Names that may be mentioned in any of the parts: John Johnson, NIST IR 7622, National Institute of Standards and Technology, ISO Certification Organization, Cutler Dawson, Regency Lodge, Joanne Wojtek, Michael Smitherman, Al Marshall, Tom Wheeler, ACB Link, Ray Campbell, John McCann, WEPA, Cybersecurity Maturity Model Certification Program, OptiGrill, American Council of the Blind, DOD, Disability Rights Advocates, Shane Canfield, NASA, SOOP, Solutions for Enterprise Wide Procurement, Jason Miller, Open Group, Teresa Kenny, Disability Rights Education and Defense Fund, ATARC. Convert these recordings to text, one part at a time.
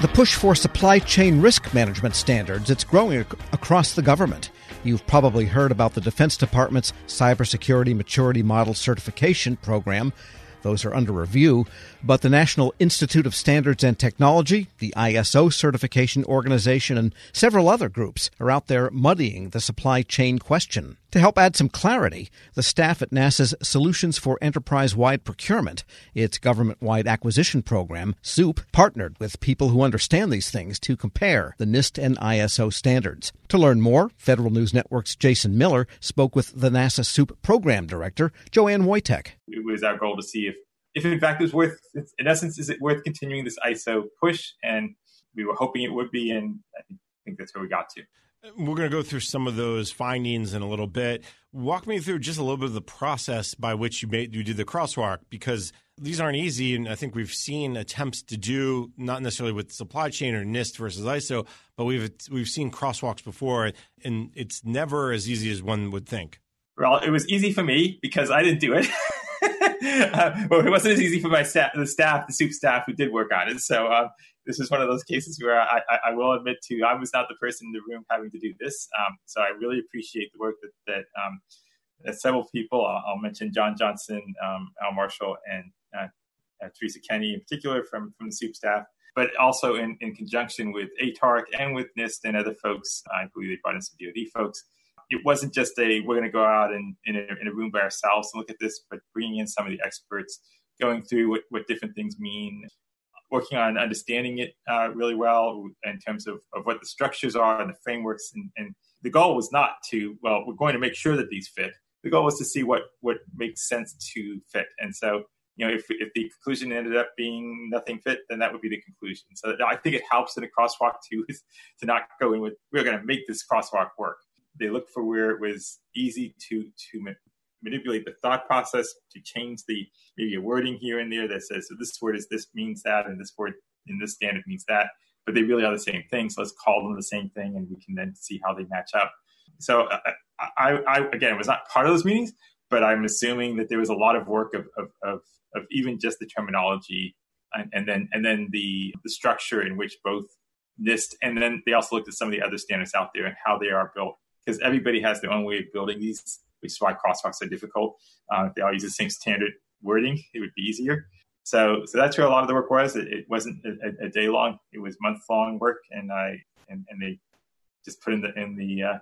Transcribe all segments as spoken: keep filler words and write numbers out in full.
The push for supply chain risk management standards, it's growing ac- across the government. You've probably heard about the Defense Department's Cybersecurity Maturity Model Certification Program. Those are under review. But the National Institute of Standards and Technology, the I S O Certification Organization, and several other groups are out there muddying the supply chain question. To help add some clarity, the staff at NASA's Solutions for Enterprise Wide Procurement, its government-wide acquisition program, SOOP, partnered with people who understand these things to compare the NIST and I S O standards. To learn more, Federal News Network's Jason Miller spoke with the NASA SOOP program director, Joanne Wojtek. It was our goal to see if, if in fact, it was worth, in essence, is it worth continuing this I S O push? And we were hoping it would be, and I think that's where we got to. We're going to go through some of those findings in a little bit. Walk me through just a little bit of the process by which you made, you did the crosswalk, because these aren't easy. And I think we've seen attempts to do, not necessarily with supply chain or NIST versus I S O, but we've we've seen crosswalks before, and it's never as easy as one would think. Well, it was easy for me because I didn't do it. uh, well, it wasn't as easy for my staff, the staff, the SOOP staff who did work on it. So uh, this is one of those cases where I, I, I will admit to, I was not the person in the room having to do this. Um, so I really appreciate the work that, that, um, that several people, I'll, I'll mention John Johnson, um, Al Marshall, and uh, uh, Teresa Kenny in particular from, from the SOOP staff, but also in, in conjunction with ATARC and with NIST and other folks. I believe they brought in some D O D folks. It wasn't just a, we're going to go out and in a, in a room by ourselves and look at this, but bringing in some of the experts, going through what, what different things mean, working on understanding it uh, really well in terms of, of what the structures are and the frameworks. And, and the goal was not to, well, we're going to make sure that these fit. The goal was to see what, what makes sense to fit. And so, you know, if, if the conclusion ended up being nothing fit, then that would be the conclusion. So I think it helps in a crosswalk too, is to not go in with, we're going to make this crosswalk work. They looked for where it was easy to to ma- manipulate the thought process, to change the maybe a wording here and there that says, so this word is this means that, and this word in this standard means that, but they really are the same thing. So let's call them the same thing, and we can then see how they match up. So uh, I, I again was not part of those meetings, but I'm assuming that there was a lot of work of of of, of even just the terminology, and, and then and then the the structure in which both NIST, and then they also looked at some of the other standards out there and how they are built. Because everybody has their own way of building these, which is why crosswalks are difficult. Uh, if they all use the same standard wording, it would be easier. So, so that's where a lot of the work was. It, it wasn't a, a day long; it was month long work, and I and, and they just put in the in the uh,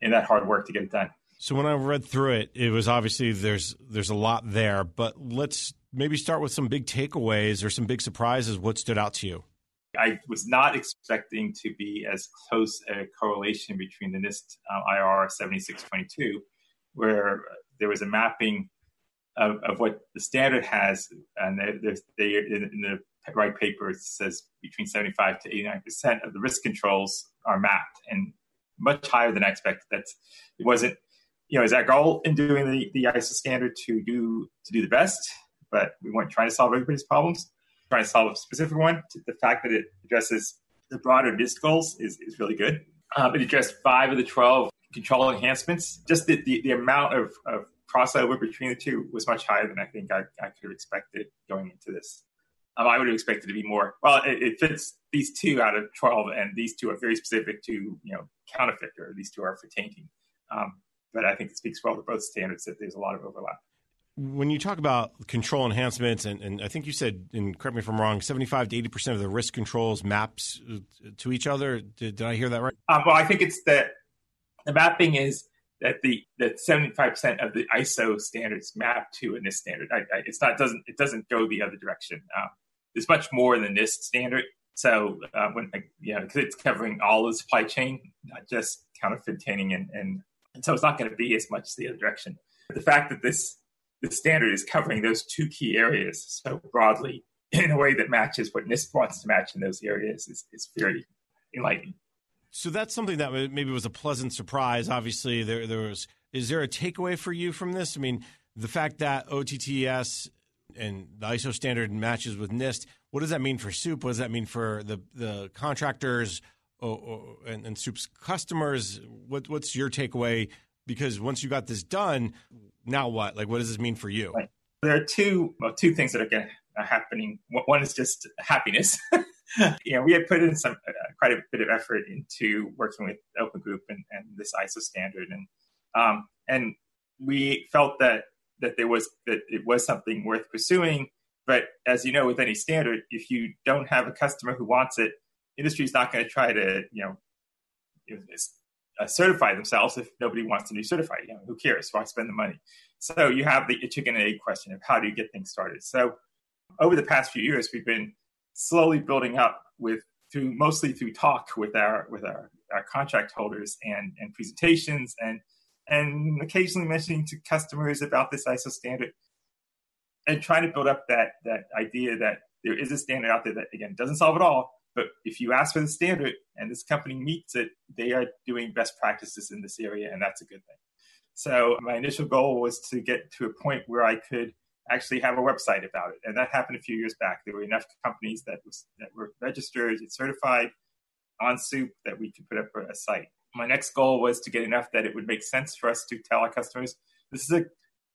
in that hard work to get it done. So, when I read through it, it was obviously there's there's a lot there, but let's maybe start with some big takeaways or some big surprises. What stood out to you? I was not expecting to be as close a correlation between the NIST uh, I R seventy-six twenty-two, where there was a mapping of, of what the standard has, and they, they, in the right paper it says between seventy-five to eighty-nine percent of the risk controls are mapped, and much higher than I expected. That's it wasn't, you know, is our goal in doing the, the I S O standard to do to do the best, but we weren't trying to solve everybody's problems. Trying to solve a specific one. The fact that it addresses the broader NIST goals is, is really good. Um, it addressed five of the twelve control enhancements. Just the, the, the amount of, of crossover between the two was much higher than I think I, I could have expected going into this. Um, I would have expected to be more, well, it, it fits these two out of twelve, and these two are very specific to, you know, counterfeit, or these two are for tainting. Um, but I think it speaks well to both standards that there's a lot of overlap. When you talk about control enhancements, and, and I think you said, and correct me if I'm wrong, seventy-five to eighty percent of the risk controls maps to each other. Did, did I hear that right? Um, well, I think it's that the mapping is that the that seventy-five percent of the I S O standards map to a NIST standard. I, I, it's not doesn't it doesn't go the other direction. Um, there's much more than NIST standard. So uh, when I, you know, because it's covering all of the supply chain, not just counterfeit, tainting, and, and and so it's not going to be as much the other direction. The fact that this The standard is covering those two key areas so broadly in a way that matches what NIST wants to match in those areas is, is very enlightening. So that's something that maybe was a pleasant surprise. Obviously, there, there was. Is there a takeaway for you from this? I mean, the fact that O T T S and the I S O standard matches with NIST, what does that mean for SOOP? What does that mean for the, the contractors or, or, and, and SOOP's customers? What, what's your takeaway? Because once you got this done, now what? Like, what does this mean for you? Right. There are two well, two things that are, again, are happening. One is just happiness. you know, we had put in some uh, quite a bit of effort into working with Open Group and, and this I S O standard, and um, and we felt that that there was that it was something worth pursuing. But as you know, with any standard, if you don't have a customer who wants it, industry is not going to try to you know uh, certify themselves if nobody wants to be certified. You know, who cares? Why spend the money? So you have the chicken and egg question of how do you get things started. So over the past few years, we've been slowly building up with through mostly through talk with our with our, our contract holders and, and presentations and and occasionally mentioning to customers about this I S O standard and trying to build up that that idea that there is a standard out there that, again, doesn't solve it all. But if you ask for the standard and this company meets it, they are doing best practices in this area, and that's a good thing. So my initial goal was to get to a point where I could actually have a website about it. And that happened a few years back. There were enough companies that was that were registered and certified on Soup that we could put up a site. My next goal was to get enough that it would make sense for us to tell our customers, this is a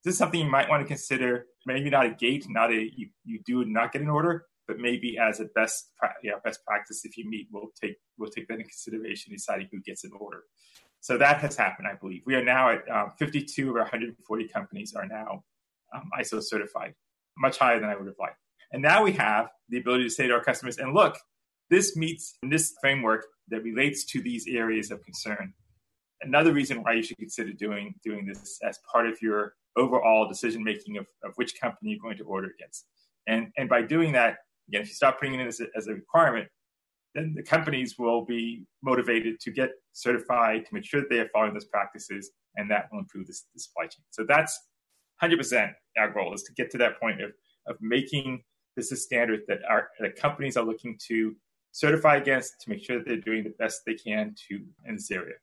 this is something you might want to consider, maybe not a gate, not a you, you do not get an order, but maybe as a best you know, best practice, if you meet, we'll take we'll take that into consideration deciding who gets an order. So that has happened, I believe. We are now at um, fifty-two of our one hundred forty companies are now um, I S O certified, much higher than I would have liked. And now we have the ability to say to our customers, and look, this meets this framework that relates to these areas of concern. Another reason why you should consider doing doing this as part of your overall decision-making of, of which company you're going to order against. And, and by doing that, again, if you start putting it in as a, as a requirement, then the companies will be motivated to get certified, to make sure that they are following those practices, and that will improve the, the supply chain. So that's one hundred percent our goal, is to get to that point of, of making this a standard that our that companies are looking to certify against, to make sure that they're doing the best they can to in this area.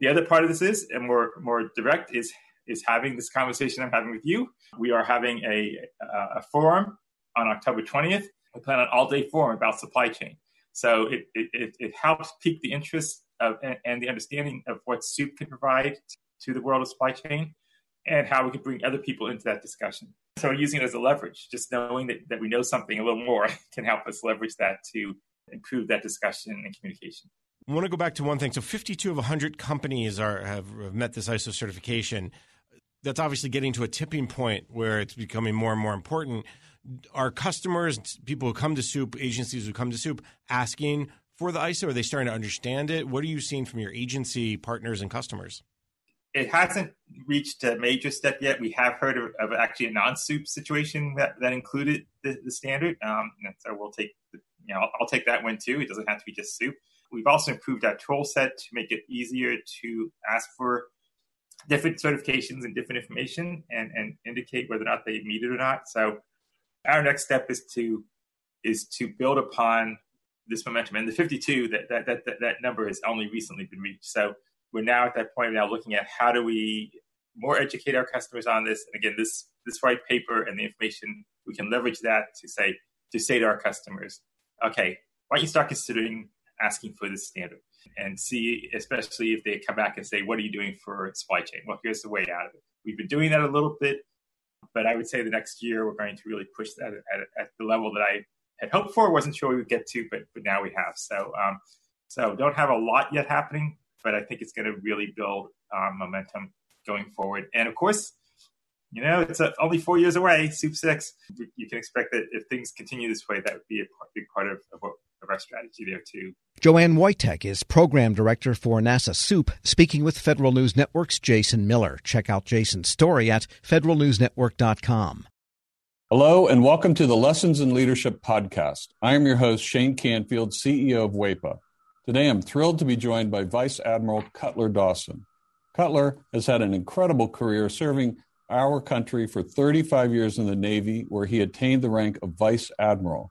The other part of this is, and more more direct, is is having this conversation I'm having with you. We are having a, a, a forum on October twentieth. We plan an all-day forum about supply chain. So it, it, it helps pique the interest of, and, and the understanding of what Soup can provide to the world of supply chain and how we can bring other people into that discussion. So using it as a leverage, just knowing that, that we know something a little more can help us leverage that to improve that discussion and communication. I want to go back to one thing. So fifty-two of one hundred companies are have met this I S O certification. That's obviously getting to a tipping point where it's becoming more and more important. Are customers, people who come to Soup, agencies who come to Soup, asking for the I S O? Are they starting to understand it? What are you seeing from your agency partners and customers? It hasn't reached a major step yet. We have heard of, of actually a non-Soup situation that, that included the, the standard. Um, and so we'll take, the, you know, I'll, I'll take that one too. It doesn't have to be just Soup. We've also improved our tool set to make it easier to ask for different certifications and different information and, and indicate whether or not they meet it or not. So our next step is to is to build upon this momentum. And the fifty-two, that that that that number has only recently been reached. So we're now at that point now looking at how do we more educate our customers on this. And again, this this white paper and the information, we can leverage that to say to say to our customers, okay, why don't you start considering asking for this standard? And see, especially if they come back and say, what are you doing for supply chain? Well, here's the way out of it. We've been doing that a little bit. But I would say the next year, we're going to really push that at, at the level that I had hoped for, wasn't sure we would get to, but, but now we have. So um, so don't have a lot yet happening, but I think it's going to really build um, momentum going forward. And of course, you know, it's a, only four years away, Soup six. You can expect that if things continue this way, that would be a big part of, of, of our strategy there too. Joanne Wojtek is Program Director for NASA Soup, speaking with Federal News Network's Jason Miller. Check out Jason's story at federal news network dot com. Hello, and welcome to the Lessons in Leadership podcast. I am your host, Shane Canfield, C E O of W E P A. Today, I'm thrilled to be joined by Vice Admiral Cutler Dawson. Cutler has had an incredible career serving our country for thirty-five years in the Navy, where he attained the rank of Vice Admiral.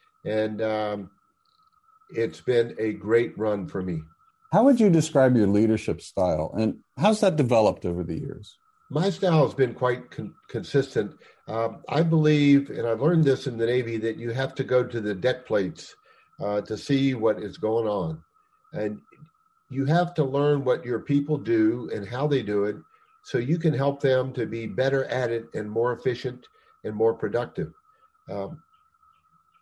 and um, it's been a great run for me. How would you describe your leadership style, and how's that developed over the years? My style has been quite con- consistent. Um, I believe, and I learned this in the Navy, that you have to go to the deck plates uh, to see what is going on. And you have to learn what your people do and how they do it so you can help them to be better at it and more efficient and more productive. Um,